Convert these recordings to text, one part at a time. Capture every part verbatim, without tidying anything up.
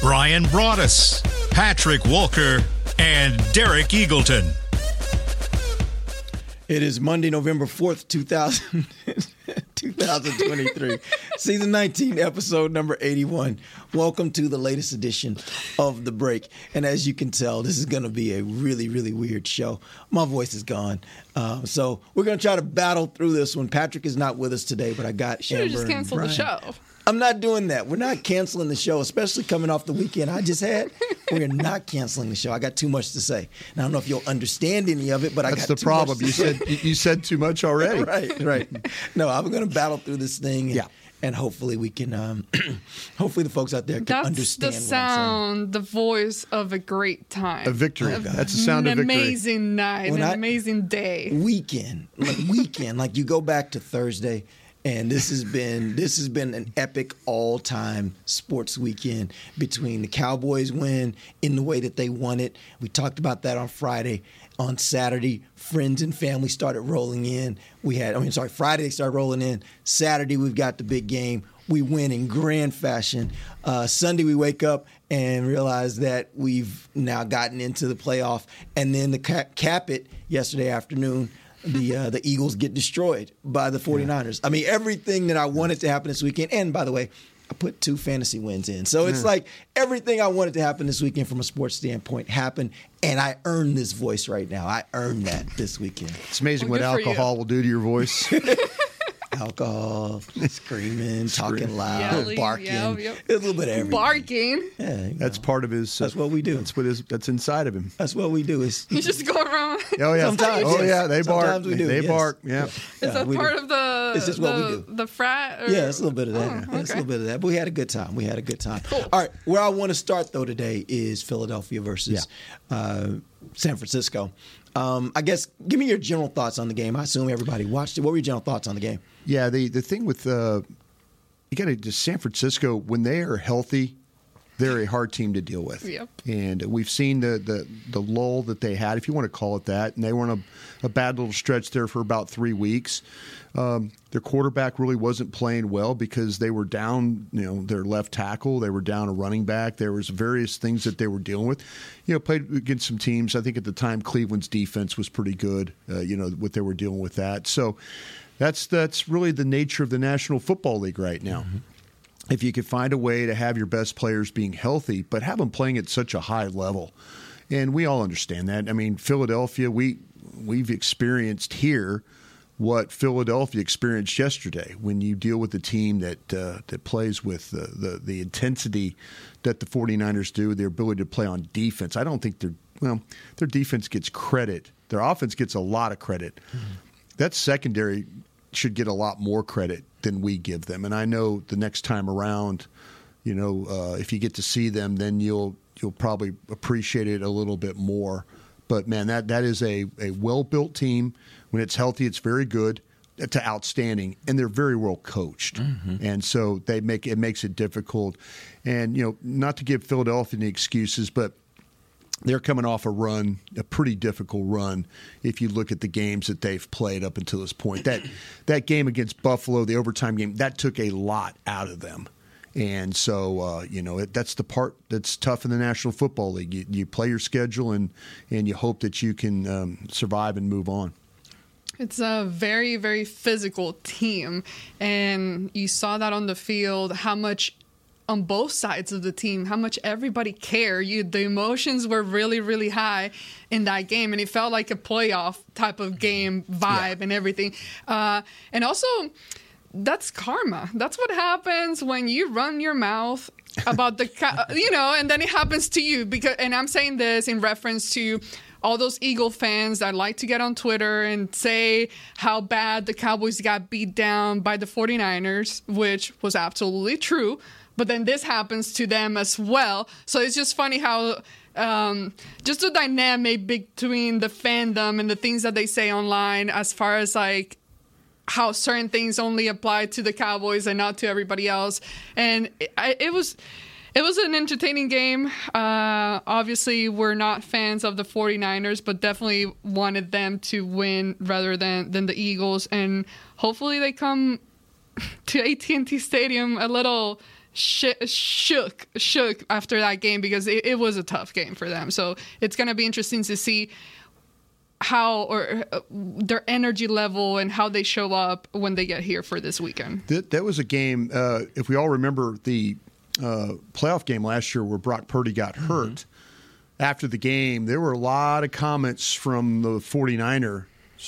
Brian Broaddus, Patrick Walker, and Derek Eagleton. It is Monday, November fourth, two thousand twenty twenty-three, Season nineteen, Episode number eighty-one. Welcome to the latest edition of The Break. And as you can tell, this is going to be a really, really weird show. My voice is gone. Uh, so we're going to try to battle through this one. Patrick is not with us today, but I got Should Amber have just canceled the show. I'm not doing that. We're not canceling the show, especially coming off the weekend I just had. We're not canceling the show. I got too much to say. And I don't know if you'll understand any of it, but That's I got too problem. much to say. That's the problem. You said you said too much already. Right, right. No, I'm going to battle through this thing, and, yeah. and hopefully we can. Um, hopefully the folks out there can That's understand. That's the sound, the voice of a great time, a victory. Of, That's the sound of victory. An amazing night, when an I, amazing day, weekend, like weekend. Like you go back to Thursday. And this has been this has been an epic all-time sports weekend between the Cowboys win in the way that they won it. We talked about that on Friday. On Saturday, friends and family started rolling in. We had, I mean, sorry, Friday they started rolling in. Saturday we've got the big game. We win in grand fashion. Uh, Sunday we wake up and realize that we've now gotten into the playoff. And then the cap, cap it yesterday afternoon. The uh, the Eagles get destroyed by the 49ers. I mean, everything that I wanted to happen this weekend. And, by the way, I put two fantasy wins in. So it's mm. like everything I wanted to happen this weekend from a sports standpoint happened. And I earned this voice right now. I earned that this weekend. It's amazing well, what alcohol will do to your voice. Alcohol, screaming, talking loud, Yelly, barking, yell, yep. a little bit of everything. Barking. Yeah, you know. That's part of his. Uh, that's what we do. That's what is. That's inside of him. That's what we do. Is you just go around. Oh yeah. Sometimes. Oh yeah. They bark. Sometimes we do. They yes. bark. Yeah. Is yeah, that part do. of the? Is this what the, we do? The frat. Or? Yeah, it's a little bit of that. Oh, okay. It's a little bit of that. But we had a good time. We had a good time. Cool. All right. Where I want to start though today is Philadelphia versus yeah. uh, San Francisco. Um, I guess, give me your general thoughts on the game. I assume everybody watched it. What were your general thoughts on the game? Yeah, the, the thing with uh, you got to just San Francisco, when they are healthy, they're a hard team to deal with. Yep. And we've seen the, the, the lull that they had, if you want to call it that, and they were on a, a bad little stretch there for about three weeks. Um, their quarterback really wasn't playing well because they were down, you know, their left tackle. They were down a running back. There was various things that they were dealing with. You know, played against some teams. I think at the time Cleveland's defense was pretty good, uh, you know, what they were dealing with that. So that's that's really the nature of the National Football League right now. Mm-hmm. If you could find a way to have your best players being healthy, but have them playing at such a high level. And we all understand that. I mean, Philadelphia, we we've experienced here what Philadelphia experienced yesterday when you deal with a team that uh, that plays with the, the, the intensity that the 49ers do, their ability to play on defense. I don't think their well, their defense gets credit. Their offense gets a lot of credit. Mm-hmm. That secondary should get a lot more credit than we give them. And I know the next time around, you know, uh, if you get to see them, then you'll you'll probably appreciate it a little bit more. But, man, that, that is a, a well-built team. When it's healthy, it's very good to outstanding, and they're very well coached. Mm-hmm. And so they make it makes it difficult. And, you know, not to give Philadelphia any excuses, but they're coming off a run, a pretty difficult run, if you look at the games that they've played up until this point. That that game against Buffalo, the overtime game, that took a lot out of them. And so, uh, you know, it, that's the part that's tough in the National Football League. You, you play your schedule and, and you hope that you can um, survive and move on. It's a very, very physical team. And you saw that on the field, how much on both sides of the team, how much everybody cared. You, the emotions were really, really high in that game. And it felt like a playoff type of game vibe yeah. and everything. Uh, and also... That's karma. That's what happens when you run your mouth about the, ca- you know, and then it happens to you. Because, and I'm saying this in reference to all those Eagle fans that like to get on Twitter and say how bad the Cowboys got beat down by the 49ers, which was absolutely true. But then this happens to them as well. So it's just funny how um, just the dynamic between the fandom and the things that they say online as far as like how certain things only apply to the Cowboys and not to everybody else. And it, I, it was... It was an entertaining game. Uh, obviously, we're not fans of the 49ers, but definitely wanted them to win rather than, than the Eagles. And hopefully they come to A T and T Stadium a little sh- shook shook after that game, because it, it was a tough game for them. So it's going to be interesting to see how or uh, their energy level and how they show up when they get here for this weekend. That, that was a game, uh, if we all remember the Uh, playoff game last year where Brock Purdy got hurt. Mm-hmm. After the game, there were a lot of comments from the 49ers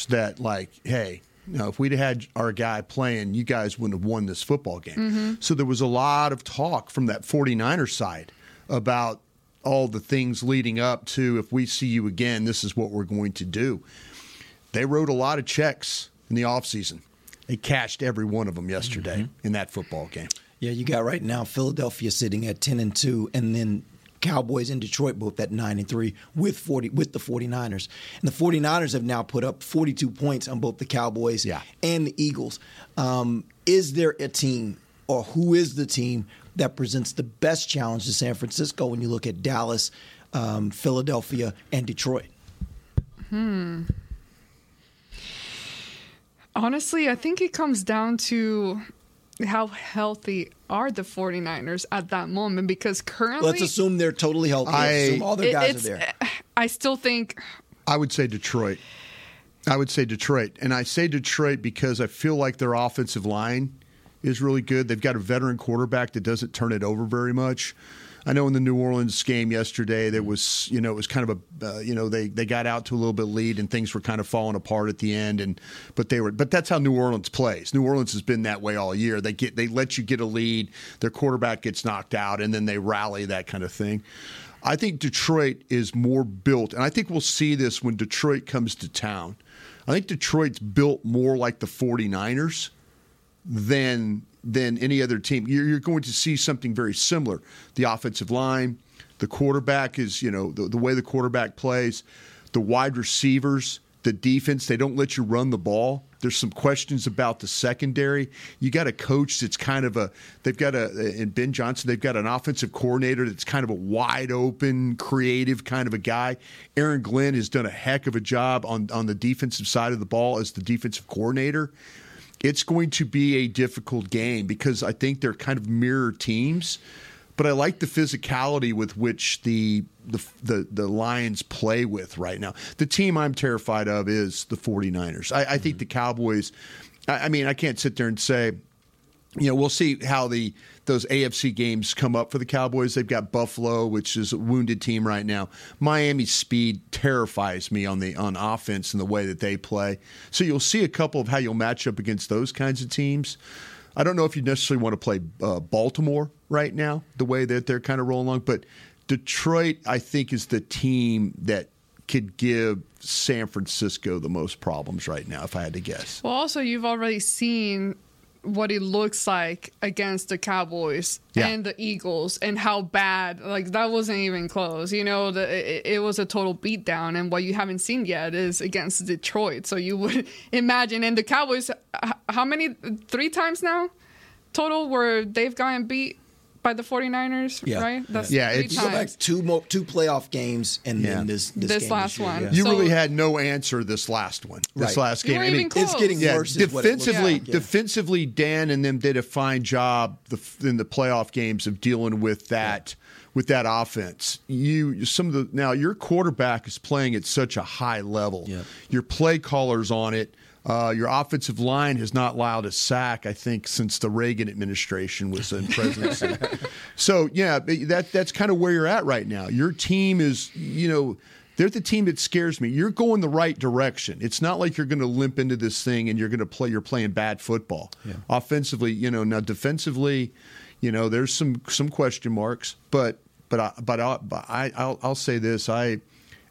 that, like, hey, you know, if we'd had our guy playing, you guys wouldn't have won this football game. Mm-hmm. So there was a lot of talk from that 49er side about all the things leading up to, if we see you again, this is what we're going to do. They wrote a lot of checks in the offseason. They cashed every one of them yesterday mm-hmm. in that football game. Yeah, you got right now Philadelphia sitting at ten and two, and then Cowboys in Detroit both at nine and three with forty with the 49ers. And the 49ers have now put up forty-two points on both the Cowboys yeah. and the Eagles. Um, is there a team, or who is the team that presents the best challenge to San Francisco when you look at Dallas, um, Philadelphia, and Detroit? Hmm. Honestly, I think it comes down to how healthy are the 49ers at that moment, because currently... Let's assume they're totally healthy. I, assume all their it, guys are there. I still think... I would say Detroit. I would say Detroit. And I say Detroit because I feel like their offensive line is really good. They've got a veteran quarterback that doesn't turn it over very much. I know in the New Orleans game yesterday, there was, you know, it was kind of a, uh, you know, they, they got out to a little bit lead and things were kind of falling apart at the end. And but they were, but that's how New Orleans plays. New Orleans has been that way all year. They get, they let you get a lead, their quarterback gets knocked out, and then they rally, that kind of thing. I think Detroit is more built, and I think we'll see this when Detroit comes to town. I think Detroit's built more like the 49ers than. than any other team. You're going to see something very similar. The offensive line, the quarterback is, you know, the, the way the quarterback plays, the wide receivers, the defense, they don't let you run the ball. There's some questions about the secondary. You got a coach that's kind of a, they've got a, and Ben Johnson, they've got an offensive coordinator that's kind of a wide open, creative kind of a guy. Aaron Glenn has done a heck of a job on, on the defensive side of the ball as the defensive coordinator. It's going to be a difficult game because I think they're kind of mirror teams, but I like the physicality with which the the the, the Lions play with right now. The team I'm terrified of is the 49ers. I, I mm-hmm. think the Cowboys, I, I mean, I can't sit there and say, you know, we'll see how the those A F C games come up for the Cowboys. They've got Buffalo, which is a wounded team right now. Miami's speed terrifies me on the on offense and the way that they play. So you'll see a couple of how you'll match up against those kinds of teams. I don't know if you necessarily want to play uh, Baltimore right now, the way that they're kind of rolling along. But Detroit, I think, is the team that could give San Francisco the most problems right now, if I had to guess. Well, also, you've already seen what it looks like against the Cowboys yeah. and the Eagles, and how bad, like, that wasn't even close. You know, the, it, it was a total beatdown, and what you haven't seen yet is against Detroit. So you would imagine, and the Cowboys, how many, three times now total where they've gotten beat by the 49ers, yeah. right? That's yeah, it's you go back two mo- two playoff games, and yeah. then this this, this game last this year, one. Yeah. You so, really had no answer this last one, right. this last game. I mean, it's getting yeah, worse. Defensively, like. yeah. defensively, Dan and them did a fine job the, in the playoff games of dealing with that yeah. with that offense. You some of the now your quarterback is playing at such a high level. Yeah. Your play caller's on it. Uh, your offensive line has not allowed a sack, I think, since the Reagan administration was in presidency. So, yeah, that that's kind of where you're at right now. Your team is, you know, they're the team that scares me. You're going the right direction. It's not like you're going to limp into this thing and you're going to play. You're playing bad football. Yeah. Offensively, you know, now defensively, you know, there's some some question marks. But but I, but, I, but I I'll I'll say this I.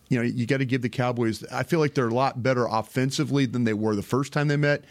You know, you got to give the Cowboys. I feel like they're a lot better offensively than they were the first time they met.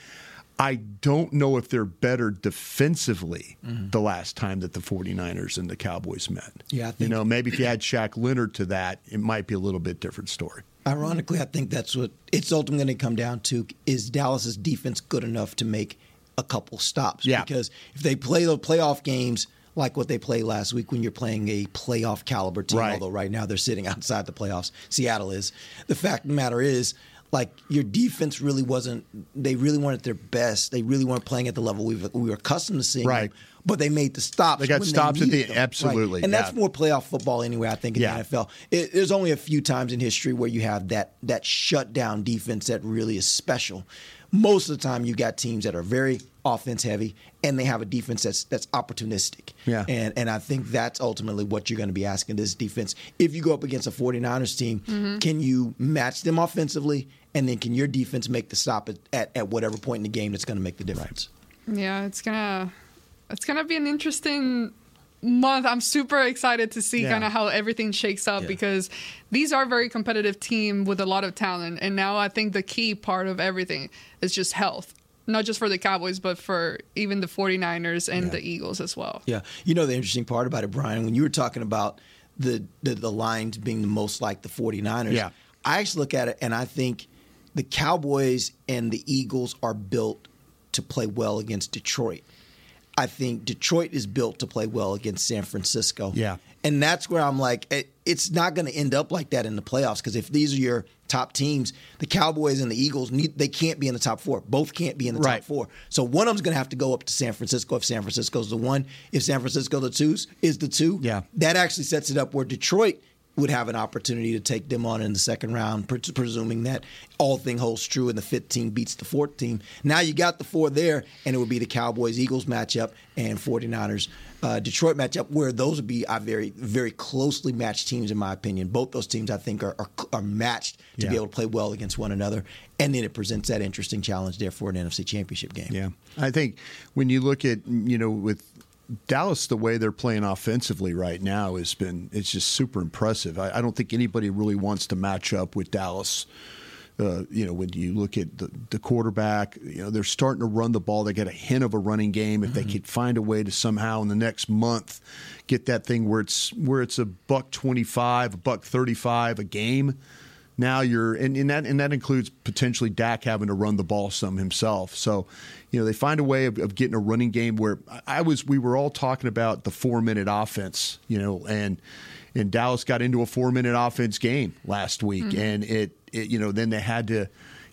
I don't know if they're better defensively mm-hmm. the last time that the 49ers and the Cowboys met. Yeah, I think, you know, maybe if you add Shaq Leonard to that, it might be a little bit different story. Ironically, I think that's what it's ultimately going to come down to is Dallas's defense good enough to make a couple stops? Yeah. Because if they play the playoff games like what they played last week when you're playing a playoff caliber team, right. although right now they're sitting outside the playoffs, Seattle is, the fact of the matter is, like, your defense really wasn't – they really weren't their best. They really weren't playing at the level we we were accustomed to seeing. Right. Them, but they made the stops. They got stops at the – absolutely. Right? And yeah. that's more playoff football anyway, I think, in yeah. the N F L. It, there's only a few times in history where you have that that shutdown defense that really is special. Most of the time you got teams that are very offense-heavy, and they have a defense that's that's opportunistic. Yeah. And, and I think that's ultimately what you're going to be asking this defense. If you go up against a 49ers team, mm-hmm. can you match them offensively? And then can your defense make the stop at, at, at whatever point in the game that's going to make the difference? Yeah, it's gonna it's gonna be an interesting month. I'm super excited to see yeah. kind of how everything shakes up yeah. because these are a very competitive team with a lot of talent. And now I think the key part of everything is just health. Not just for the Cowboys, but for even the 49ers and yeah. the Eagles as well. Yeah. You know the interesting part about it, Brian, when you were talking about the, the, the Lions being the most like the 49ers, yeah. I actually look at it and I think the Cowboys and the Eagles are built to play well against Detroit. I think Detroit is built to play well against San Francisco. Yeah. And that's where I'm like, it, it's not going to end up like that in the playoffs because if these are your top teams, the Cowboys and the Eagles, need, they can't be in the top four. Both can't be in the right. top four. So one of them's going to have to go up to San Francisco if San Francisco's the one. If San Francisco the twos is the two, yeah. that actually sets it up where Detroit would have an opportunity to take them on in the second round, pre- presuming that all thing holds true and the fifth team beats the fourth team. Now you got the four there, and it would be the Cowboys-Eagles matchup and 49ers uh, Detroit matchup, where those would be our very, very closely matched teams, in my opinion. Both those teams, I think, are, are, are matched to yeah. be able to play well against one another, and then it presents that interesting challenge there for an N F C Championship game. Yeah, I think when you look at, you know, with Dallas, the way they're playing offensively right now has been, it's just super impressive. I, I don't think anybody really wants to match up with Dallas. Uh, you know, when you look at the, the quarterback, you know, they're starting to run the ball. They get a hint of a running game. If mm-hmm. they could find a way to somehow in the next month get that thing where it's where it's a buck twenty-five, a buck thirty-five a game. Now you're and, and that and that includes potentially Dak having to run the ball some himself. So, you know, they find a way of, of getting a running game where I was we were all talking about the four minute offense, you know, and and Dallas got into a four minute offense game last week, mm-hmm. and it, it you know then they had to,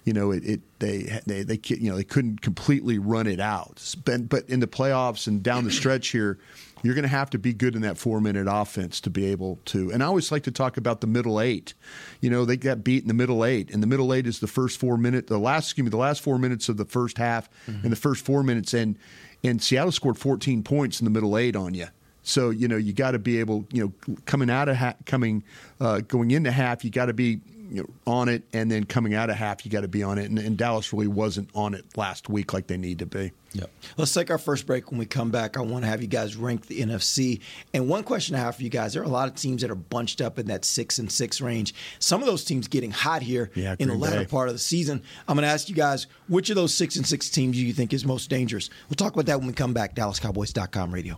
you know, it, it they they they you know they couldn't completely run it out. But, but in the playoffs and down the stretch here, you're going to have to be good in that four-minute offense to be able to. And I always like to talk about the middle eight. You know, they got beat in the middle eight, and the middle eight is the first four minutes, the last, excuse me, the last four minutes of the first half, mm-hmm. and the first four minutes. And and Seattle scored fourteen points in the middle eight on you. So you know you got to be able, you know, coming out of ha- coming, uh, going into half, you got to be you know, on it, and then coming out of half, you got to be on it. And, and Dallas really wasn't on it last week like they need to be. Yep. Let's take our first break. When we come back, I want to have you guys rank the N F C. And one question I have for you guys, there are a lot of teams that are bunched up in that six and six range. Some of those teams getting hot here yeah, in the latter part of the season. I'm going to ask you guys, which of those six and six teams do you think is most dangerous? We'll talk about that when we come back. Dallas Cowboys dot com radio.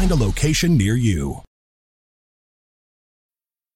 Find a location near you.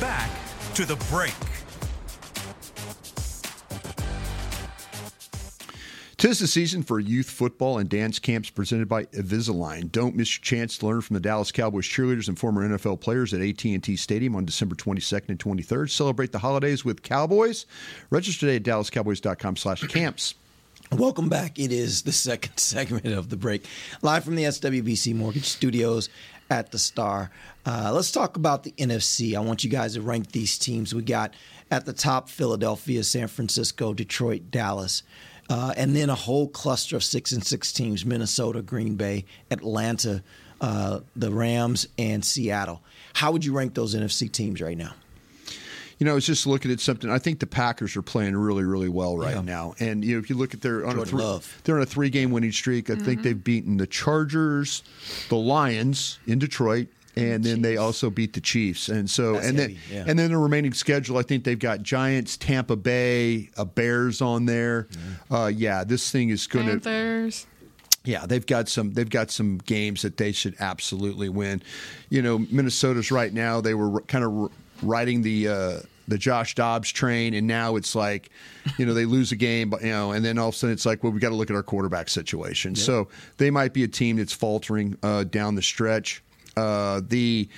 Back to the break. Tis the season for youth football and dance camps presented by Invisalign. Don't miss your chance to learn from the Dallas Cowboys cheerleaders and former N F L players at A T and T Stadium on December twenty-second and twenty-third. Celebrate the holidays with Cowboys. Register today at dallas cowboys dot com slash camps. Welcome back. It is the second segment of the break. Live from the S W B C Mortgage Studios at the Star. Uh, let's talk about the N F C. I want you guys to rank these teams. We got at the top Philadelphia, San Francisco, Detroit, Dallas, uh, and then a whole cluster of six and six teams: Minnesota, Green Bay, Atlanta, uh, the Rams, and Seattle. How would you rank those N F C teams right now? You know, I was just looking at something. I think the Packers are playing really, really well right yeah. now. And you know, if you look at their on a three, they're on a three-game winning streak. I mm-hmm. think they've beaten the Chargers, the Lions in Detroit, and then Jeez. they also beat the Chiefs. And so, That's and heavy. then, yeah. and then the remaining schedule, I think they've got Giants, Tampa Bay, a Bears on there. Mm-hmm. Uh, yeah, this thing is going to Panthers. Yeah, they've got some. They've got some games that they should absolutely win. You know, Minnesota's right now. They were kind of riding the uh, the Josh Dobbs train, and now it's like, you know, they lose a game, but you know, and then all of a sudden it's like, well, we got to look at our quarterback situation. Yep. So they might be a team that's faltering uh, down the stretch. Uh, the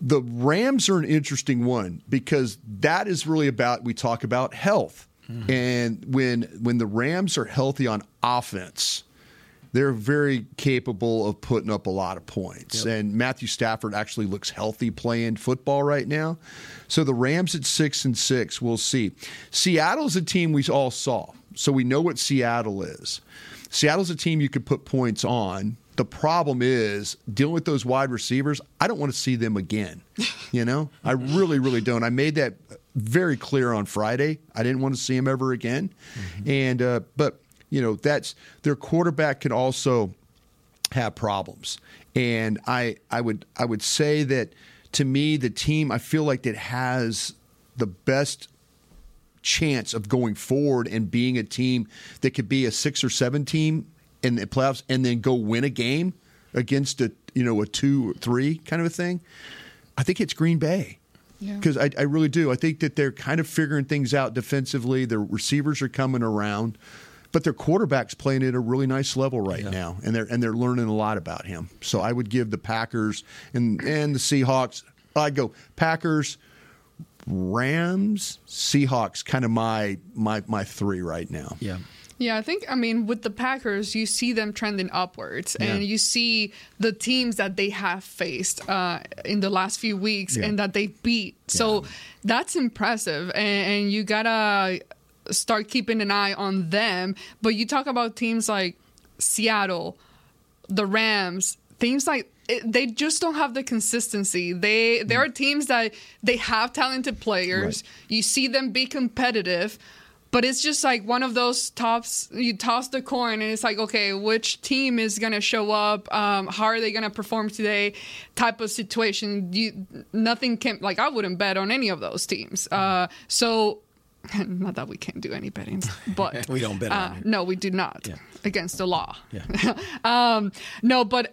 the Rams are an interesting one because that is really about we talk about health, mm-hmm. and when when the Rams are healthy on offense, they're very capable of putting up a lot of points. Yep. And Matthew Stafford actually looks healthy playing football right now. So the Rams at six and six, we'll see. Seattle's a team we all saw, so we know what Seattle is. Seattle's a team you could put points on. The problem is dealing with those wide receivers, I don't want to see them again. You know? I really, really don't. I made that very clear on Friday. I didn't want to see them ever again. Mm-hmm. And uh, but You know, that's their quarterback can also have problems. And I I would I would say that, to me, the team I feel like that has the best chance of going forward and being a team that could be a six or seven team in the playoffs and then go win a game against a, you know, a two or three kind of a thing, I think it's Green Bay. Because yeah. I, I really do. I think that they're kind of figuring things out defensively. Their receivers are coming around. But their quarterback's playing at a really nice level right yeah. now, and they're and they're learning a lot about him. So I would give the Packers and, and the Seahawks. I'd go Packers, Rams, Seahawks, kind of my my my three right now. Yeah. Yeah, I think, I mean, with the Packers, you see them trending upwards, yeah. and you see the teams that they have faced uh, in the last few weeks yeah. and that they beat. So yeah. that's impressive, and, and you got to start keeping an eye on them. But you talk about teams like Seattle, the Rams, teams like it, they just don't have the consistency. They there are teams that they have talented players. Right. You see them be competitive, but it's just like one of those tops. You toss the coin, and it's like, okay, which team is gonna show up? Um, how are they gonna perform today? Type of situation. You nothing can like I wouldn't bet on any of those teams. Uh, so. Not that we can't do any betting, but we don't bet. Uh, on here. No, we do not. Yeah. Against the law. Yeah. um, no, but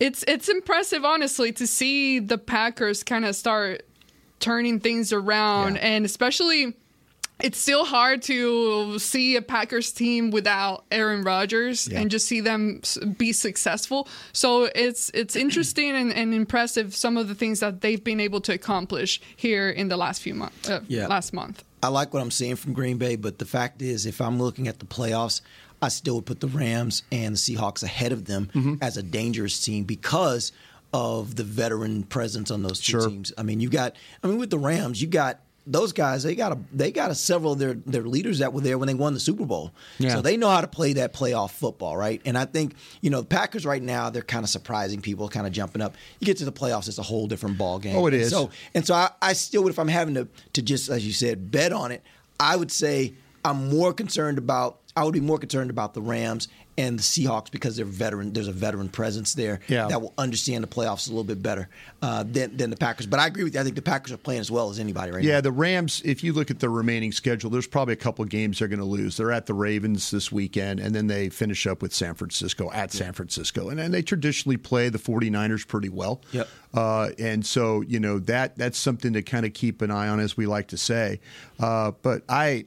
it's it's impressive, honestly, to see the Packers kind of start turning things around, yeah. and especially. It's still hard to see a Packers team without Aaron Rodgers yeah. and just see them be successful. So it's it's interesting and, and impressive some of the things that they've been able to accomplish here in the last few months. Uh, yeah. Last month, I like what I'm seeing from Green Bay, but the fact is, if I'm looking at the playoffs, I still would put the Rams and the Seahawks ahead of them mm-hmm. as a dangerous team because of the veteran presence on those two sure. teams. I mean, you got. I mean, with the Rams, you got. Those guys, they got a, they got a several of their, their leaders that were there when they won the Super Bowl. Yeah. So they know how to play that playoff football, right? And I think, you know, the Packers right now, they're kind of surprising people, kind of jumping up. You get to the playoffs, it's a whole different ball game. Oh, it is. So, and so I, I still would, if I'm having to, to just, as you said, bet on it, I would say I'm more concerned about, I would be more concerned about the Rams and the Seahawks because they're veteran. There's a veteran presence there yeah. that will understand the playoffs a little bit better uh, than, than the Packers. But I agree with you. I think the Packers are playing as well as anybody right yeah, now. Yeah, the Rams, if you look at their remaining schedule, there's probably a couple of games they're going to lose. They're at the Ravens this weekend, and then they finish up with San Francisco, at yeah. San Francisco. And, and they traditionally play the 49ers pretty well. Yep. Uh, and so, you know, that that's something to kind of keep an eye on, as we like to say. Uh, but I...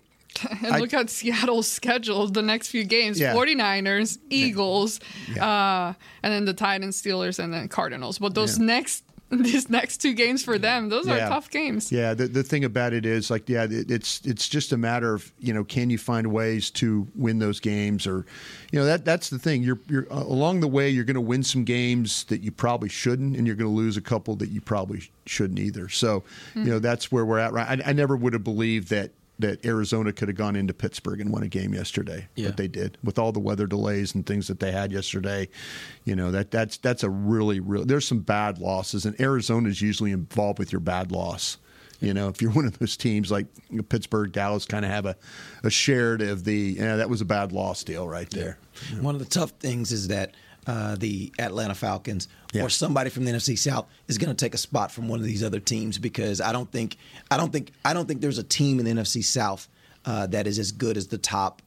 And I, look at Seattle's schedule, the next few games, yeah. 49ers, Eagles, yeah. uh, and then the Titans, Steelers, and then Cardinals. But those yeah. next these next two games for yeah. them, those yeah. are tough games. Yeah, the, the thing about it is, like, yeah, it, it's it's just a matter of, you know, can you find ways to win those games? Or, you know, that that's the thing. You're, you're uh, along the way, you're going to win some games that you probably shouldn't, and you're going to lose a couple that you probably sh- shouldn't either. So, mm-hmm. you know, that's where we're at. Right? I, I never would have believed that. that Arizona could have gone into Pittsburgh and won a game yesterday, yeah. but they did. With all the weather delays and things that they had yesterday, you know, that that's that's a really, really – there's some bad losses, and Arizona is usually involved with your bad loss. You know, if you're one of those teams like Pittsburgh, Dallas kind of have a, a shared of the you – know, that was a bad loss deal right there. Yeah. One of the tough things is that – Uh, the Atlanta Falcons yeah. or somebody from the N F C South is going to take a spot from one of these other teams because I don't think I don't think I don't think there's a team in the N F C South uh, that is as good as the top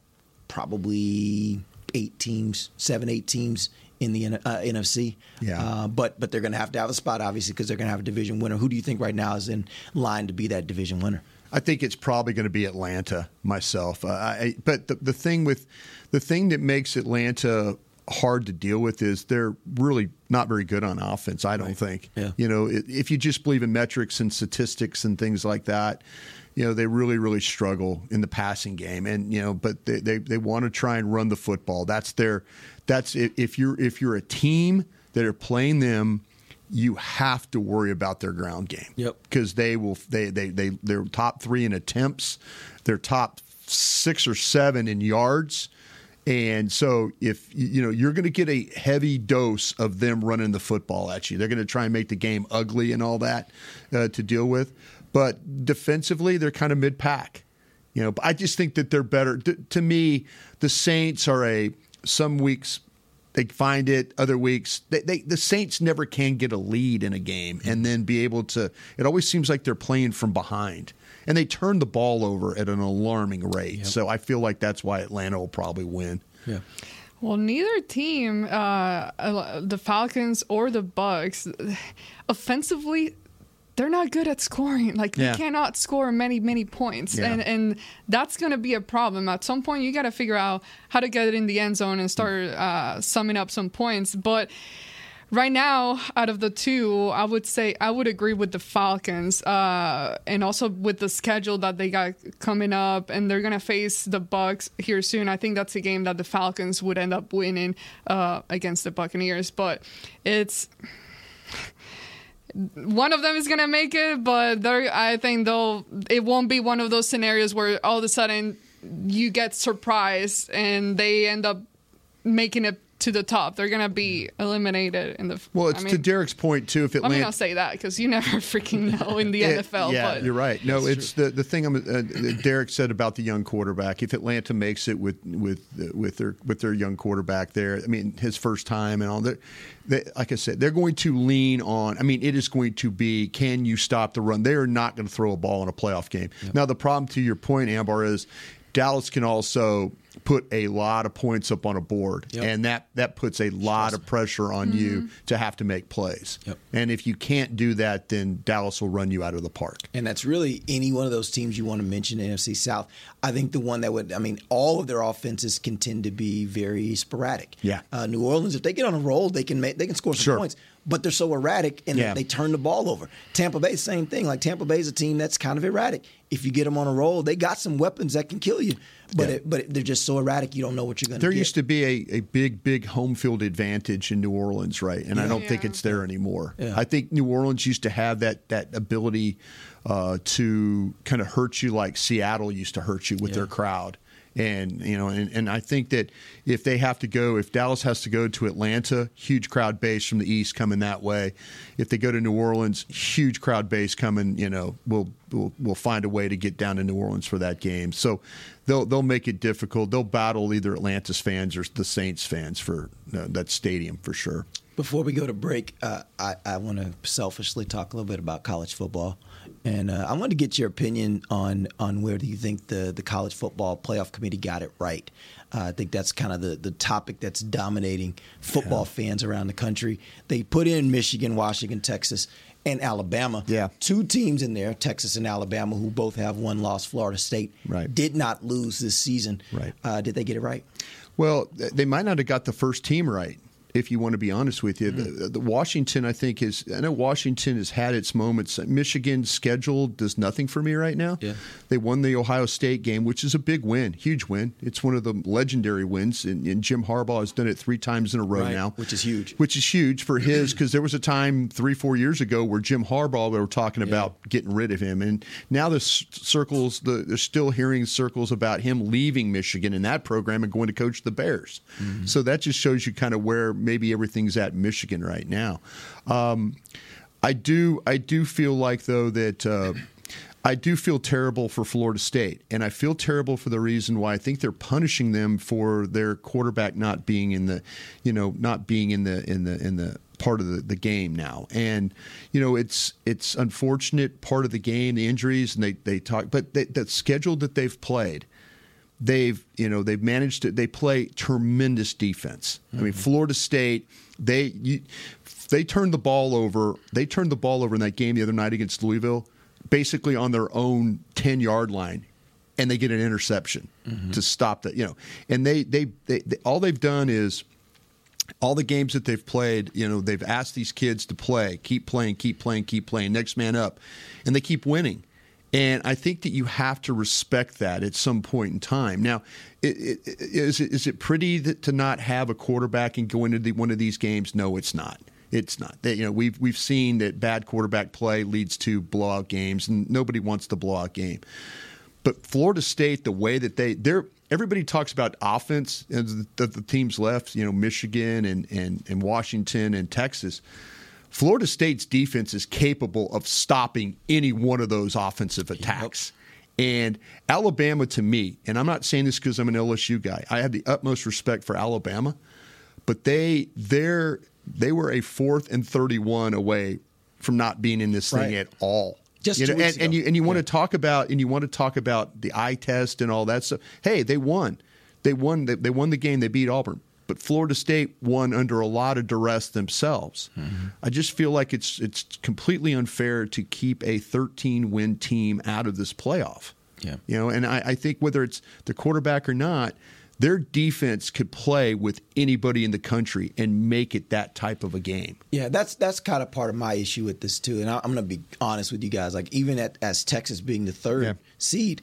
probably eight teams, seven, eight teams in the uh, N F C. Yeah. Uh, but but they're going to have to have a spot obviously because they're going to have a division winner. Who do you think right now is in line to be that division winner? I think it's probably going to be Atlanta myself. Uh, I, but the the thing with the thing that makes Atlanta hard to deal with is they're really not very good on offense, I don't right. think. Yeah. You know, if you just believe in metrics and statistics and things like that, you know, they really, really struggle in the passing game. And, you know, but they, they, they want to try and run the football. That's their – that's – if you're if you're a team that are playing them, you have to worry about their ground game. Yep. Because they will they, – they, they, they're top three in attempts. They're top six or seven in yards. And so if you know you're going to get a heavy dose of them running the football at you, they're going to try and make the game ugly and all that uh, to deal with. But defensively, they're kind of mid-pack. You know, but I just think that they're better. Th- to me, the Saints are a some weeks they find it, other weeks they, they the Saints never can get a lead in a game and then be able to. It always seems like they're playing from behind. And they turn the ball over at an alarming rate. Yep. So I feel like that's why Atlanta will probably win. Yeah. Well, neither team, uh, the Falcons or the Bucks, offensively, they're not good at scoring. Like, yeah. they cannot score many, many points. Yeah. And and that's going to be a problem. At some point, you got to figure out how to get it in the end zone and start uh, summing up some points. But right now, out of the two, I would say I would agree with the Falcons uh, and also with the schedule that they got coming up, and they're going to face the Bucs here soon. I think that's a game that the Falcons would end up winning uh, against the Buccaneers, but it's one of them is going to make it, but I think they'll, it won't be one of those scenarios where all of a sudden you get surprised and they end up making it to the top. They're going to be eliminated in the. Well, it's I mean, to Derek's point too. If it let land- me not say that because you never freaking know in the it, N F L. Yeah, but you're right. No, it's true. the the thing I'm, uh, Derek said about the young quarterback. If Atlanta makes it with with uh, with their with their young quarterback there, I mean his first time and all that. They, like I said, they're going to lean on. I mean, it is going to be, can you stop the run? They are not going to throw a ball in a playoff game. Yep. Now, the problem to your point, Ambar, is Dallas can also put a lot of points up on a board, yep. and that, that puts a lot of pressure on mm-hmm. you to have to make plays. Yep. And if you can't do that, then Dallas will run you out of the park. And that's really any one of those teams you want to mention in N F C South. I think the one that would – I mean, all of their offenses can tend to be very sporadic. Yeah. Uh, New Orleans, if they get on a roll, they can make, they can score some sure. points. But they're so erratic, and yeah. they turn the ball over. Tampa Bay, same thing. Like, Tampa Bay is a team that's kind of erratic. If you get them on a roll, they got some weapons that can kill you. But yeah. it, but it, they're just so erratic, you don't know what you're going to get. There used to be a, a big, big home field advantage in New Orleans, right? And yeah. I don't yeah. think it's there anymore. Yeah. I think New Orleans used to have that that ability uh, to kind of hurt you like Seattle used to hurt you with yeah. their crowd. And you know, and, and I think that if they have to go, if Dallas has to go to Atlanta, huge crowd base from the East coming that way. If they go to New Orleans, huge crowd base coming. You know, we'll we'll, we'll find a way to get down to New Orleans for that game. So they'll they'll make it difficult. They'll battle either Atlanta's fans or the Saints fans for uh, that stadium for sure. Before we go to break, uh, I, I want to selfishly talk a little bit about college football. And uh, I wanted to get your opinion on on where do you think the, the college football playoff committee got it right. Uh, I think that's kind of the, the topic that's dominating football yeah. fans around the country. They put in Michigan, Washington, Texas, and Alabama. Yeah. Two teams in there, Texas and Alabama, who both have one loss. Florida State right. did not lose this season. Right. Uh, did they get it right? Well, they might not have got the first team right. If you want to be honest with you, the, the Washington, I think, is – I know Washington has had its moments. Michigan's schedule does nothing for me right now. Yeah. They won the Ohio State game, which is a big win, huge win. It's one of the legendary wins, and, and Jim Harbaugh has done it three times in a row right, now. Which is huge. Which is huge for his – because there was a time three, four years ago where Jim Harbaugh, they were talking about yeah. getting rid of him. And now the circles the, – they're still hearing circles about him leaving Michigan in that program and going to coach the Bears. Mm-hmm. So that just shows you kind of where – maybe everything's at Michigan right now. Um, I do I do feel like, though, that uh, I do feel terrible for Florida State, and I feel terrible for the reason why I think they're punishing them for their quarterback not being in the, you know, not being in the in the in the part of the, the game now. And, you know, it's it's unfortunate part of the game, the injuries, and they they talk, but they, that schedule that they've played. They've, you know, they've managed to. They play tremendous defense. Mm-hmm. I mean, Florida State, they you, they turned the ball over. They turned the ball over in that game the other night against Louisville, basically on their own ten-yard line, and they get an interception mm-hmm. to stop that. You know, and they they, they they all they've done is all the games that they've played. You know, they've asked these kids to play, keep playing, keep playing, keep playing. Next man up, and they keep winning. And I think that you have to respect that at some point in time. Now, it, it, is, it, is it pretty that, to not have a quarterback and go into the, one of these games? No, it's not. It's not. They, you know, we've we've seen that bad quarterback play leads to blowout games, and nobody wants the blowout game. But Florida State, the way that they they're everybody talks about offense and the, the teams left, you know, Michigan and, and, and Washington and Texas. Florida State's defense is capable of stopping any one of those offensive attacks. Yep. And Alabama, to me, and I'm not saying this because I'm an L S U guy, I have the utmost respect for Alabama, but they they're, they were a fourth and thirty-one away from not being in this right. thing at all. Just you know, two weeks and, ago. and you and you yeah. want to talk about and you want to talk about the eye test and all that stuff. Hey, they won, they won, they, they won the game. They beat Auburn. But Florida State won under a lot of duress themselves. Mm-hmm. I just feel like it's it's completely unfair to keep a thirteen-win team out of this playoff. Yeah, you know, and I, I think whether it's the quarterback or not, their defense could play with anybody in the country and make it that type of a game. Yeah, that's that's kind of part of my issue with this too. And I, I'm going to be honest with you guys. Like even at, as Texas being the third yeah. seed,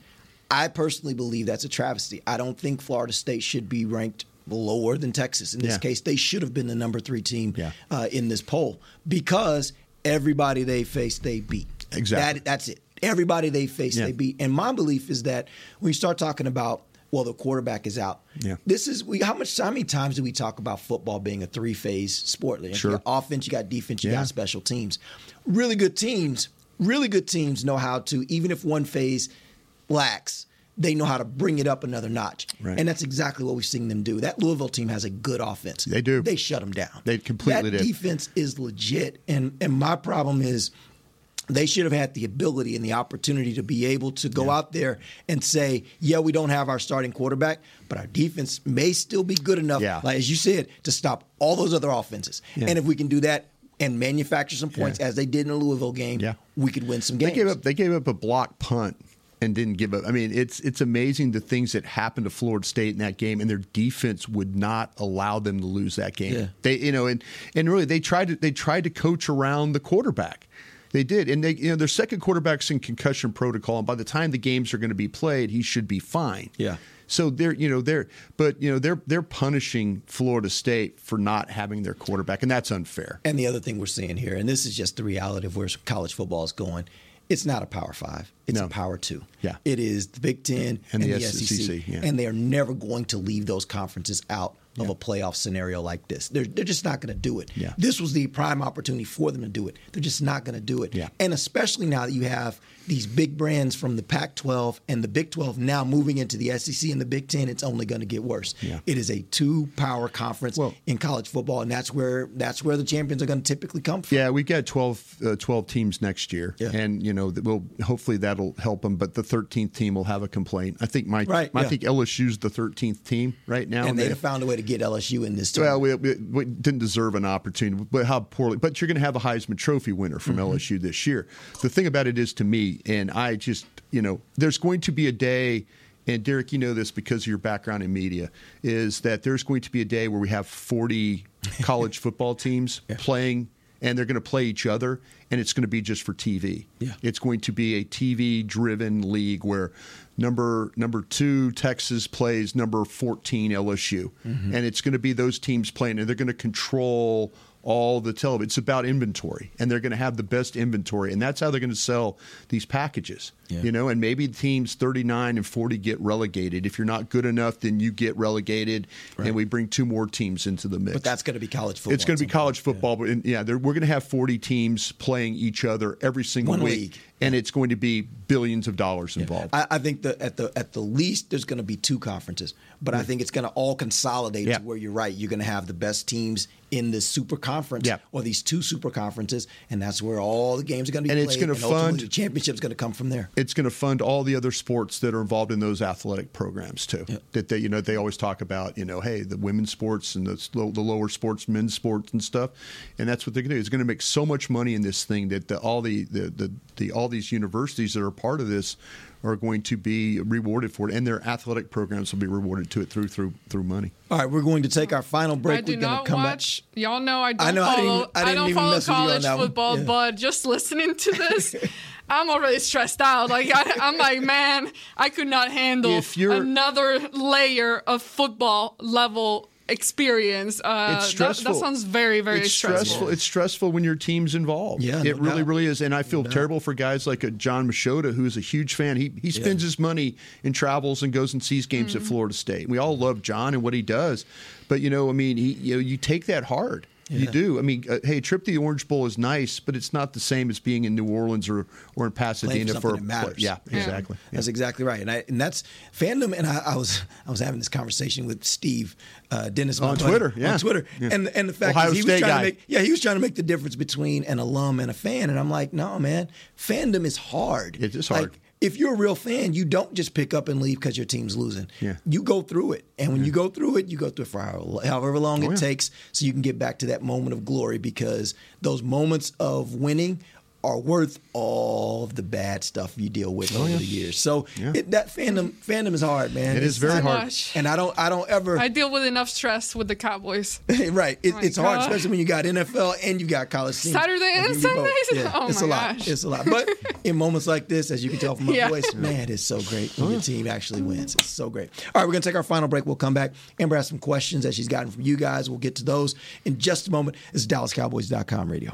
I personally believe that's a travesty. I don't think Florida State should be ranked lower than Texas. In this yeah. case, they should have been the number three team yeah. uh, in this poll because everybody they faced, they beat. Exactly. That, that's it. Everybody they faced, yeah. they beat. And my belief is that when you start talking about well, the quarterback is out. Yeah. This is we. How much? How many times do we talk about football being a three-phase sport? Like, sure. You got offense, you got defense, you yeah. got special teams. Really good teams. Really good teams know how to, even if one phase lacks, they know how to bring it up another notch. Right. And that's exactly what we've seen them do. That Louisville team has a good offense. They do. They shut them down. They completely that did. That defense is legit. And and my problem is they should have had the ability and the opportunity to be able to go yeah. out there and say, yeah, we don't have our starting quarterback, but our defense may still be good enough, yeah. like as you said, to stop all those other offenses. Yeah. And if we can do that, and manufacture some points yeah. as they did in the Louisville game, yeah. we could win some games. They gave up. They gave up a block punt and didn't give up. I mean, it's it's amazing the things that happened to Florida State in that game, and their defense would not allow them to lose that game. Yeah. They, you know, and and really they tried to they tried to coach around the quarterback. They did, and they you know their second quarterback's in concussion protocol, and by the time the games are going to be played, he should be fine. Yeah. So they're, you know, they're, but you know, they're they're punishing Florida State for not having their quarterback, and that's unfair. And the other thing we're seeing here, and this is just the reality of where college football is going, it's not a Power Five, it's no. a Power Two. Yeah, it is the Big Ten and, and the, the S E C, S E C yeah. and they are never going to leave those conferences out of yeah. a playoff scenario like this. They're they're just not going to do it. Yeah. This was the prime opportunity for them to do it. They're just not going to do it. Yeah. And especially now that you have these big brands from the Pac twelve and the Big twelve now moving into the S E C and the Big Ten, it's only going to get worse. Yeah. It is a two-power conference well, in college football, and that's where that's where the champions are going to typically come from. Yeah, we've got twelve, uh, twelve teams next year, yeah. and you know we'll, hopefully that'll help them, but the thirteenth team will have a complaint. I think my, right, my yeah. I think L S U's the thirteenth team right now. And, and they have found a way to get L S U in this tournament. Well, we, we, we didn't deserve an opportunity, but how poorly. But you're going to have a Heisman Trophy winner from mm-hmm. L S U this year. The thing about it is, to me, and I just, you know, there's going to be a day, and Derek, you know this because of your background in media, is that there's going to be a day where we have forty college football teams yeah. playing, and they're going to play each other, and it's going to be just for T V. Yeah. It's going to be a T V-driven league where number number two, Texas, plays number fourteen, L S U. Mm-hmm. And it's going to be those teams playing, and they're going to control all the television. It's about inventory, and they're going to have the best inventory, and that's how they're going to sell these packages. Yeah. You know, and maybe teams thirty-nine and forty get relegated. If you're not good enough, then you get relegated, right. and we bring two more teams into the mix. But that's going to be college football. It's going to be college football. Yeah, but yeah we're going to have forty teams playing each other every single One week, league. And yeah. it's going to be billions of dollars involved. Yeah. I, I think the, at the at the least there's going to be two conferences, but yeah. I think it's going to all consolidate yeah. to where you're right. You're going to have the best teams in this super conference yeah. or these two super conferences, and that's where all the games are going to be and played. It's going to and fund ultimately the championship's going to come from there. It's going to fund all the other sports that are involved in those athletic programs too. Yep. That they, you know, they always talk about, you know, hey, the women's sports and the, the lower sports, men's sports and stuff, and that's what they're going to do. It's going to make so much money in this thing that the, all the, the, the, the all these universities that are part of this are going to be rewarded for it, and their athletic programs will be rewarded to it through through through money. All right, we're going to take our final break. I do We're going to come watch. Back. Y'all know I don't I know, follow. I, didn't, I, didn't I don't follow college football, yeah. but just listening to this, I'm already stressed out. Like I, I'm like, man, I could not handle another layer of football level experience. Uh, it's stressful. That, that sounds very, very it's stressful. stressful. It's stressful when your team's involved. Yeah, it no really, doubt. really is. And I feel no terrible doubt. for guys like a John Machota, who is a huge fan. He he spends yeah. his money and travels and goes and sees games mm-hmm. at Florida State. We all love John and what he does, but you know, I mean, he, you know, you take that hard. Yeah. You do. I mean, uh, hey, a trip to the Orange Bowl is nice, but it's not the same as being in New Orleans or, or in Pasadena for, for a play. Yeah, yeah, exactly. Yeah. That's exactly right. And I, and that's fandom. And I, I was I was having this conversation with Steve uh, Dennis on buddy, Twitter. Yeah. On Twitter. Yeah. And and the fact Ohio that he State was trying guy. to make yeah he was trying to make the difference between an alum and a fan. And I'm like, no man, fandom is hard. It is hard. Like, if you're a real fan, you don't just pick up and leave because your team's losing. Yeah. You go through it. And when yeah. you go through it, you go through it for however long oh, it yeah. takes so you can get back to that moment of glory, because those moments of winning are worth all of the bad stuff you deal with oh, over yeah. the years. So yeah. it, that fandom fandom is hard, man. It is very hard. Much. And I don't I don't ever I deal with enough stress with the Cowboys. right. It, oh it's God. hard, especially when you got N F L and you got college teams. Saturday and, and Sundays. Yeah, oh it's my a gosh. lot. It's a lot. But in moments like this, as you can tell from my yeah. voice, man, it's so great when huh? your team actually wins. It's so great. All right, we're gonna take our final break. We'll come back. Amber has some questions that she's gotten from you guys. We'll get to those in just a moment. It's Dallas Cowboys dot com radio.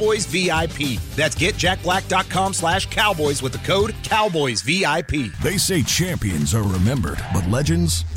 V I P. That's get jack black dot com slash cowboys with the code Cowboys V I P. They say champions are remembered, but legends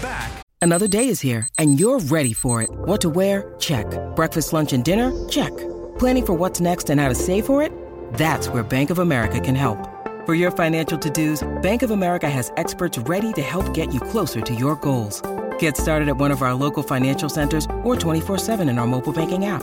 Back. Another day is here, and you're ready for it. What to wear? Check. Breakfast, lunch, and dinner? Check. Planning for what's next and how to save for it? That's where Bank of America can help. For your financial to-dos, Bank of America has experts ready to help get you closer to your goals. Get started at one of our local financial centers or twenty-four seven in our mobile banking app.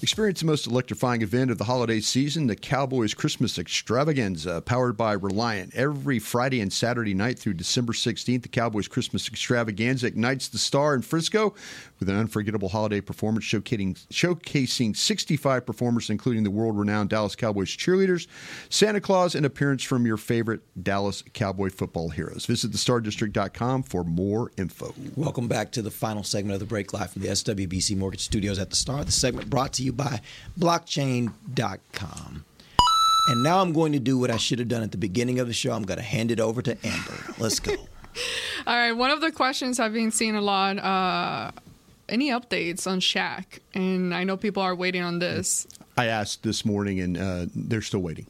Experience the most electrifying event of the holiday season, the Cowboys Christmas Extravaganza, powered by Reliant. Every Friday and Saturday night through December sixteenth, the Cowboys Christmas Extravaganza ignites the star in Frisco with an unforgettable holiday performance showcasing, showcasing sixty-five performers, including the world-renowned Dallas Cowboys cheerleaders, Santa Claus, and appearance from your favorite Dallas Cowboy football heroes. Visit the star district dot com for more info. Welcome back to the final segment of The Break, live from the S W B C Mortgage Studios at the Star. The segment brought to you by blockchain dot com. And now I'm going to do what I should have done at the beginning of the show. I'm going to hand it over to Amber. Let's go. All right. One of the questions I've been seeing a lot, uh, any updates on Shaq? And I know people are waiting on this. I asked this morning, and uh, they're still waiting.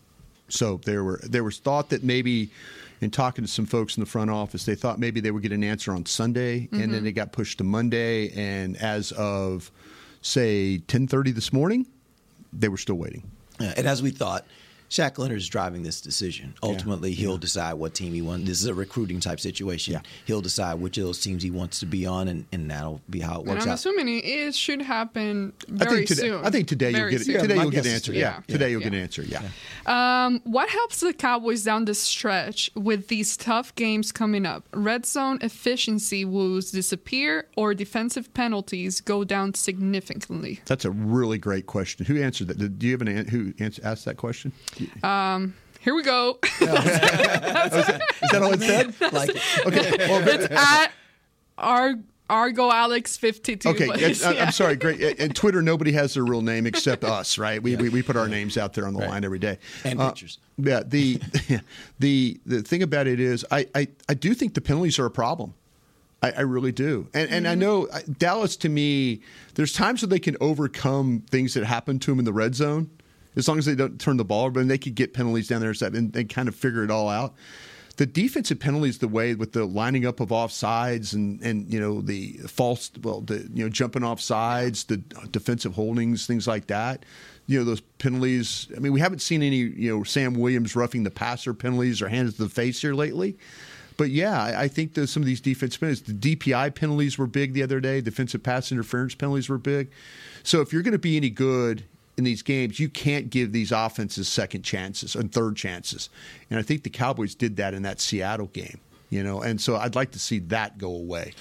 So there were there was thought that maybe, in talking to some folks in the front office, they thought maybe they would get an answer on Sunday, mm-hmm. and then it got pushed to Monday. And as of say ten thirty this morning, they were still waiting. Yeah, and as we thought, Shaq Leonard is driving this decision. Ultimately, yeah. he'll yeah. decide what team he wants. This is a recruiting type situation. Yeah. He'll decide which of those teams he wants to be on, and, and that'll be how it works out. And I'm out. assuming it should happen very I think today, soon. I think today very you'll get it. Today yeah, you'll get an answer. Yeah. Yeah. yeah. Today you'll yeah. get an answer. Yeah. yeah. Um, what helps the Cowboys down the stretch with these tough games coming up? Red zone efficiency woes disappear or defensive penalties go down significantly? That's a really great question. Who answered that? Do you have an who asked that question? Um, here we go. Yeah. is, that, is that all it said? Like, okay. Well, it's at our Argo Alex fifty-two. Okay, yeah. I'm sorry. Great. And Twitter, nobody has their real name except us, right? We yeah. we, we put our names out there on the right. line every day and uh, pictures. Yeah. The the the thing about it is, I, I, I do think the penalties are a problem. I, I really do. And and mm-hmm. I know Dallas, to me, there's times where they can overcome things that happen to them in the red zone. As long as they don't turn the ball over, then they could get penalties down there and, and kind of figure it all out. The defensive penalties, the way with the lining up of offsides and, and you know, the false, well, the, you know, jumping off sides, the defensive holdings, things like that. You know, those penalties. I mean, we haven't seen any, you know, Sam Williams roughing the passer penalties or hands to the face here lately. But yeah, I think that some of these defense penalties, the D P I penalties were big the other day. Defensive pass interference penalties were big. So if you're going to be any good in these games, you can't give these offenses second chances and third chances. And I think the Cowboys did that in that Seattle game, you know. And so I'd like to see that go away.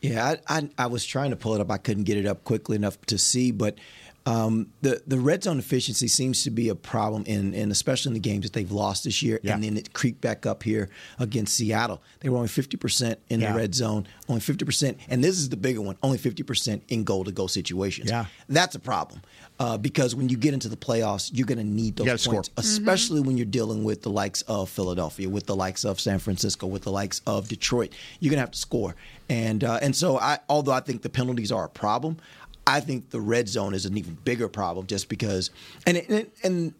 Yeah, I, I, I was trying to pull it up. I couldn't get it up quickly enough to see, but um, the the red zone efficiency seems to be a problem, in, and especially in the games that they've lost this year, yeah. and then it creeped back up here against Seattle. They were only fifty percent in yeah. the red zone, only fifty percent, and this is the bigger one, only fifty percent in goal-to-goal situations. Yeah. That's a problem uh, because when you get into the playoffs, you're going to need those points, score. especially mm-hmm. when you're dealing with the likes of Philadelphia, with the likes of San Francisco, with the likes of Detroit. You're going to have to score. And uh, and so, I, although I think the penalties are a problem, I think the red zone is an even bigger problem, just because – and it, and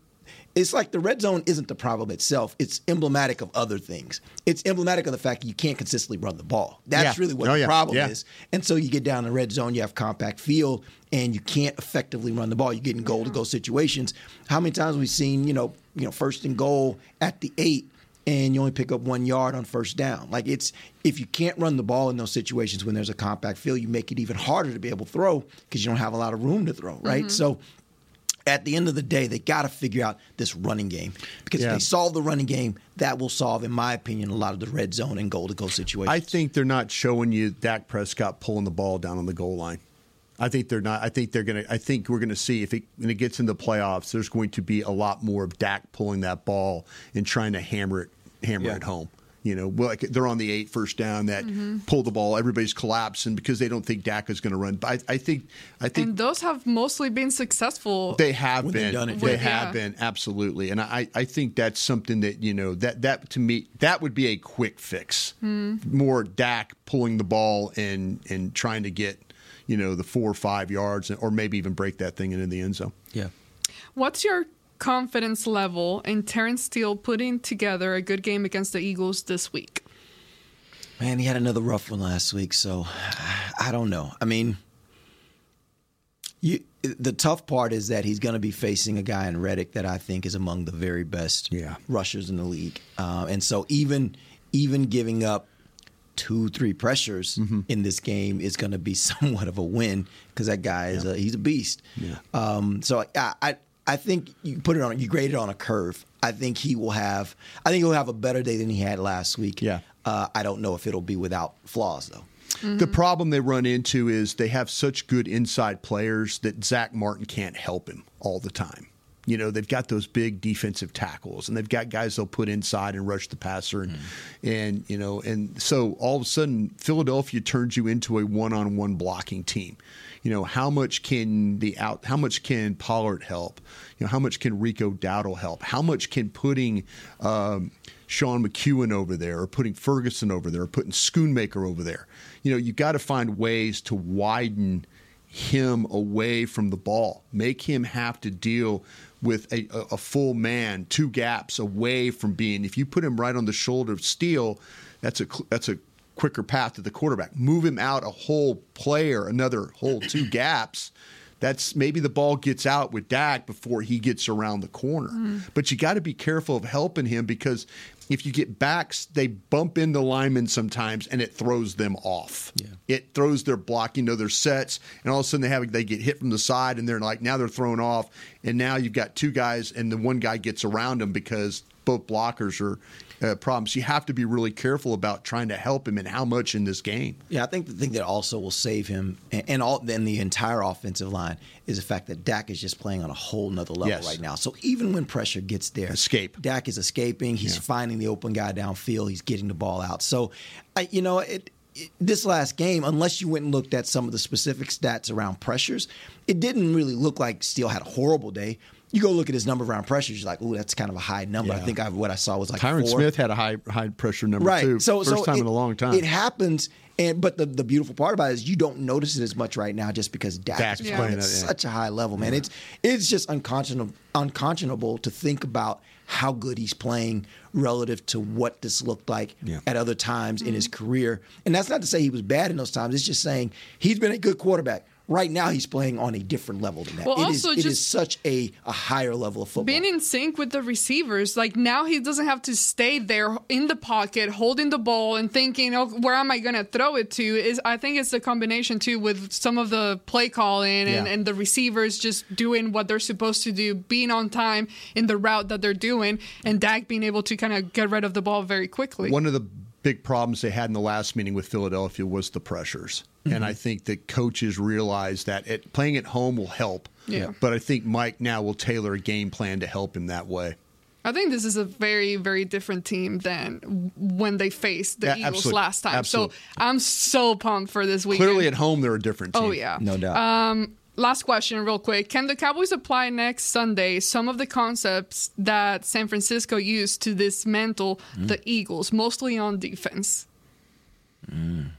it's like the red zone isn't the problem itself. It's emblematic of other things. It's emblematic of the fact that you can't consistently run the ball. That's yeah. really what oh, the yeah. problem yeah. is. And so you get down in the red zone, you have compact field, and you can't effectively run the ball. You get in goal-to-goal situations. How many times have we seen, you know, you know, first and goal at the eight, and you only pick up one yard on first down? Like, it's if you can't run the ball in those situations when there's a compact field, you make it even harder to be able to throw because you don't have a lot of room to throw, right? Mm-hmm. So at the end of the day, they got to figure out this running game, because yeah. if they solve the running game, that will solve, in my opinion, a lot of the red zone and goal-to-goal situations. I think they're not showing you Dak Prescott pulling the ball down on the goal line. I think they're not. I think they're going to. I think we're going to see if it when it gets into the playoffs, there's going to be a lot more of Dak pulling that ball and trying to hammer it, hammer yeah. it home. You know, well, like they're on the eight, first down. That mm-hmm. pull the ball, everybody's collapsing because they don't think Dak is going to run. But I, I think, I think, and those have mostly been successful. They have when been. Done it. They yeah. have been absolutely, and I, I think that's something that you know that that to me that would be a quick fix. Mm. More Dak pulling the ball and and trying to get, you know, the four or five yards, or maybe even break that thing into the end zone. Yeah. What's your confidence level in Terrence Steele putting together a good game against the Eagles this week? Man, he had another rough one last week, so I don't know. I mean, you, the tough part is that he's going to be facing a guy in Redick that I think is among the very best yeah. rushers in the league. Uh, and so even even giving up two, three pressures mm-hmm. in this game is going to be somewhat of a win, because that guy is yeah. a, he's a beast. Yeah. Um, so I, I I think you put it on you grade it on a curve. I think he will have I think he'll have a better day than he had last week. Yeah. Uh, I don't know if it'll be without flaws though. Mm-hmm. The problem they run into is they have such good inside players that Zach Martin can't help him all the time. You know, they've got those big defensive tackles, and they've got guys they'll put inside and rush the passer. And, mm-hmm. and you know, and so all of a sudden, Philadelphia turns you into a one-on-one blocking team. You know, how much can the out, how much can Pollard help? You know, how much can Rico Dowdle help? How much can putting um, Sean McEwen over there, or putting Ferguson over there, or putting Schoonmaker over there? You know, you've got to find ways to widen him away from the ball, make him have to deal with a, a full man, two gaps away from being. If you put him right on the shoulder of Steele, that's a that's a quicker path to the quarterback. Move him out a whole player, another whole two gaps. That's maybe the ball gets out with Dak before he gets around the corner. Mm. But you got to be careful of helping him, because if you get backs, they bump into linemen sometimes, and it throws them off. Yeah. It throws their blocking to their sets, and all of a sudden they have they get hit from the side, and they're like, now they're thrown off, and now you've got two guys, and the one guy gets around them because both blockers are uh, problems. You have to be really careful about trying to help him and how much in this game. Yeah, I think the thing that also will save him and, and all then the entire offensive line is the fact that Dak is just playing on a whole nother level yes. right now. So even when pressure gets there, escape. Dak is escaping. He's yeah. finding the open guy downfield. He's getting the ball out. So, I, you know, it, it, this last game, unless you went and looked at some of the specific stats around pressures, it didn't really look like Steele had a horrible day. You go look at his number of round pressures, you're like, ooh, that's kind of a high number. Yeah. I think I, what I saw was like Tyron four. Smith had a high high pressure number right. too. So, First so time it, in a long time. It happens, and but the, the beautiful part about it is you don't notice it as much right now, just because Dak Dak's is playing at yeah. such a high level, man. Yeah. It's it's just unconscionable, unconscionable to think about how good he's playing relative to what this looked like yeah. at other times mm-hmm. in his career. And that's not to say he was bad in those times. It's just saying he's been a good quarterback. right now he's playing on a different level than that. Well, it also is, it is such a, a higher level of football. Being in sync with the receivers. Like, now he doesn't have to stay there in the pocket, holding the ball and thinking, oh, where am I going to throw it to? Is I think it's the combination, too, with some of the play calling and, yeah. and the receivers just doing what they're supposed to do, being on time in the route that they're doing, and Dak being able to kind of get rid of the ball very quickly. One of the big problems they had in the last meeting with Philadelphia was the pressures. Mm-hmm. And I think that coaches realize that it, playing at home will help. Yeah. But I think Mike now will tailor a game plan to help him that way. I think this is a very, very different team than when they faced the yeah, Eagles absolutely. last time. Absolutely. So I'm so pumped for this weekend. Clearly at home they're a different team. Oh, yeah. No doubt. Um, last question real quick. Can the Cowboys apply next Sunday some of the concepts that San Francisco used to dismantle mm. the Eagles, mostly on defense? Mm.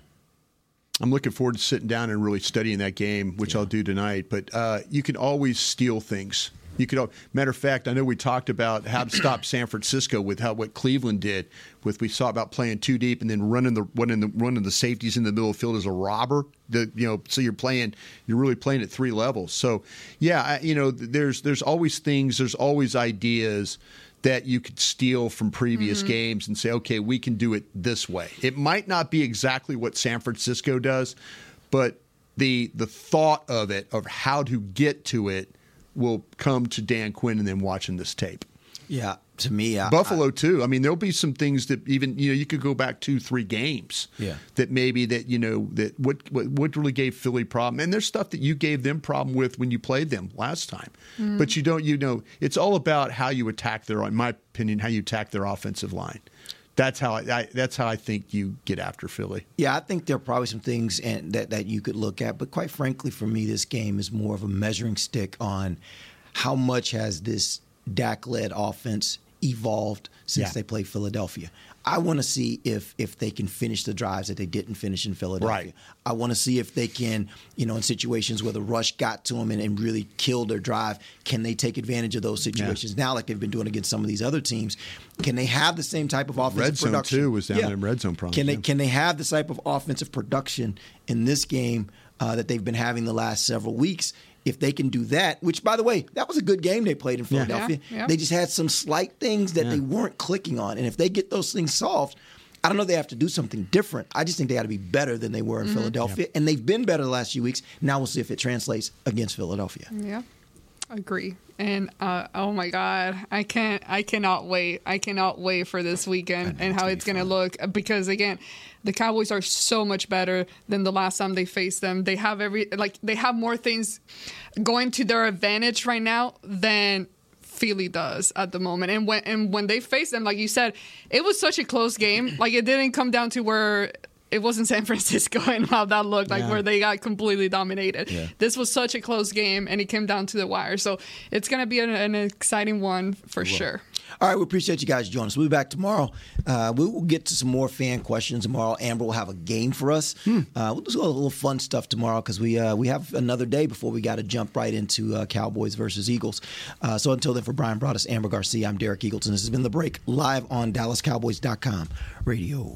I'm looking forward to sitting down and really studying that game, which yeah. I'll do tonight. But uh, you can always steal things. You could, matter of fact, I know we talked about how to stop San Francisco with how what Cleveland did. With we saw about playing too deep and then running the running the running the safeties in the middle of the field as a robber. The, you know, so you're playing, you're really playing at three levels. So yeah, I, you know, there's there's always things, there's always ideas that you could steal from previous mm-hmm. games and say, okay, we can do it this way. It might not be exactly what San Francisco does, but the the thought of it, of how to get to it, will come to Dan Quinn and then watching this tape. Yeah, to me, I, Buffalo I, too. I mean, there'll be some things that even you know you could go back two, three games. Yeah, that maybe that you know that what what, what really gave Philly problem, and there's stuff that you gave them problem with when you played them last time. Mm. But you don't, you know, it's all about how you attack their, in my opinion, how you attack their offensive line. That's how I, I that's how I think you get after Philly. Yeah, I think there are probably some things and that, that you could look at. But quite frankly, for me, this game is more of a measuring stick on how much has this Dak-led offense evolved since yeah. they played Philadelphia. I want to see if if they can finish the drives that they didn't finish in Philadelphia. Right. I want to see if they can, you know, in situations where the rush got to them and, and really killed their drive, can they take advantage of those situations yeah. now like they've been doing against some of these other teams? Can they have the same type of offensive red zone production? Red zone, too, was down yeah. in red zone problems. Can they, yeah. can they have the type of offensive production in this game uh, that they've been having the last several weeks? If they can do that, which, by the way, that was a good game they played in Philadelphia. Yeah, yeah. They just had some slight things that yeah. they weren't clicking on. And if they get those things solved, I don't know if they have to do something different. I just think they got to be better than they were in mm-hmm. Philadelphia. Yeah. And they've been better the last few weeks. Now we'll see if it translates against Philadelphia. Yeah, I agree. And, uh, oh, my God, I can't, I cannot wait. I cannot wait for this weekend and how it's going to look. Because, again, the Cowboys are so much better than the last time they faced them. They have every, like, they have more things going to their advantage right now than Philly does at the moment. And when, and when they face them, like you said, it was such a close game. Like, it didn't come down to where it wasn't San Francisco and how that looked like yeah. where they got completely dominated. Yeah. This was such a close game, and it came down to the wire. So it's going to be an, an exciting one for sure. All right, we appreciate you guys joining us. We'll be back tomorrow. Uh, we'll get to some more fan questions tomorrow. Amber will have a game for us. Hmm. Uh, we'll do a little fun stuff tomorrow because we uh, we have another day before we got to jump right into uh, Cowboys versus Eagles. Uh, so until then, for Brian Broaddus, Amber Garcia, I'm Derek Eagleton. This has been The Break, live on Dallas Cowboys dot com radio.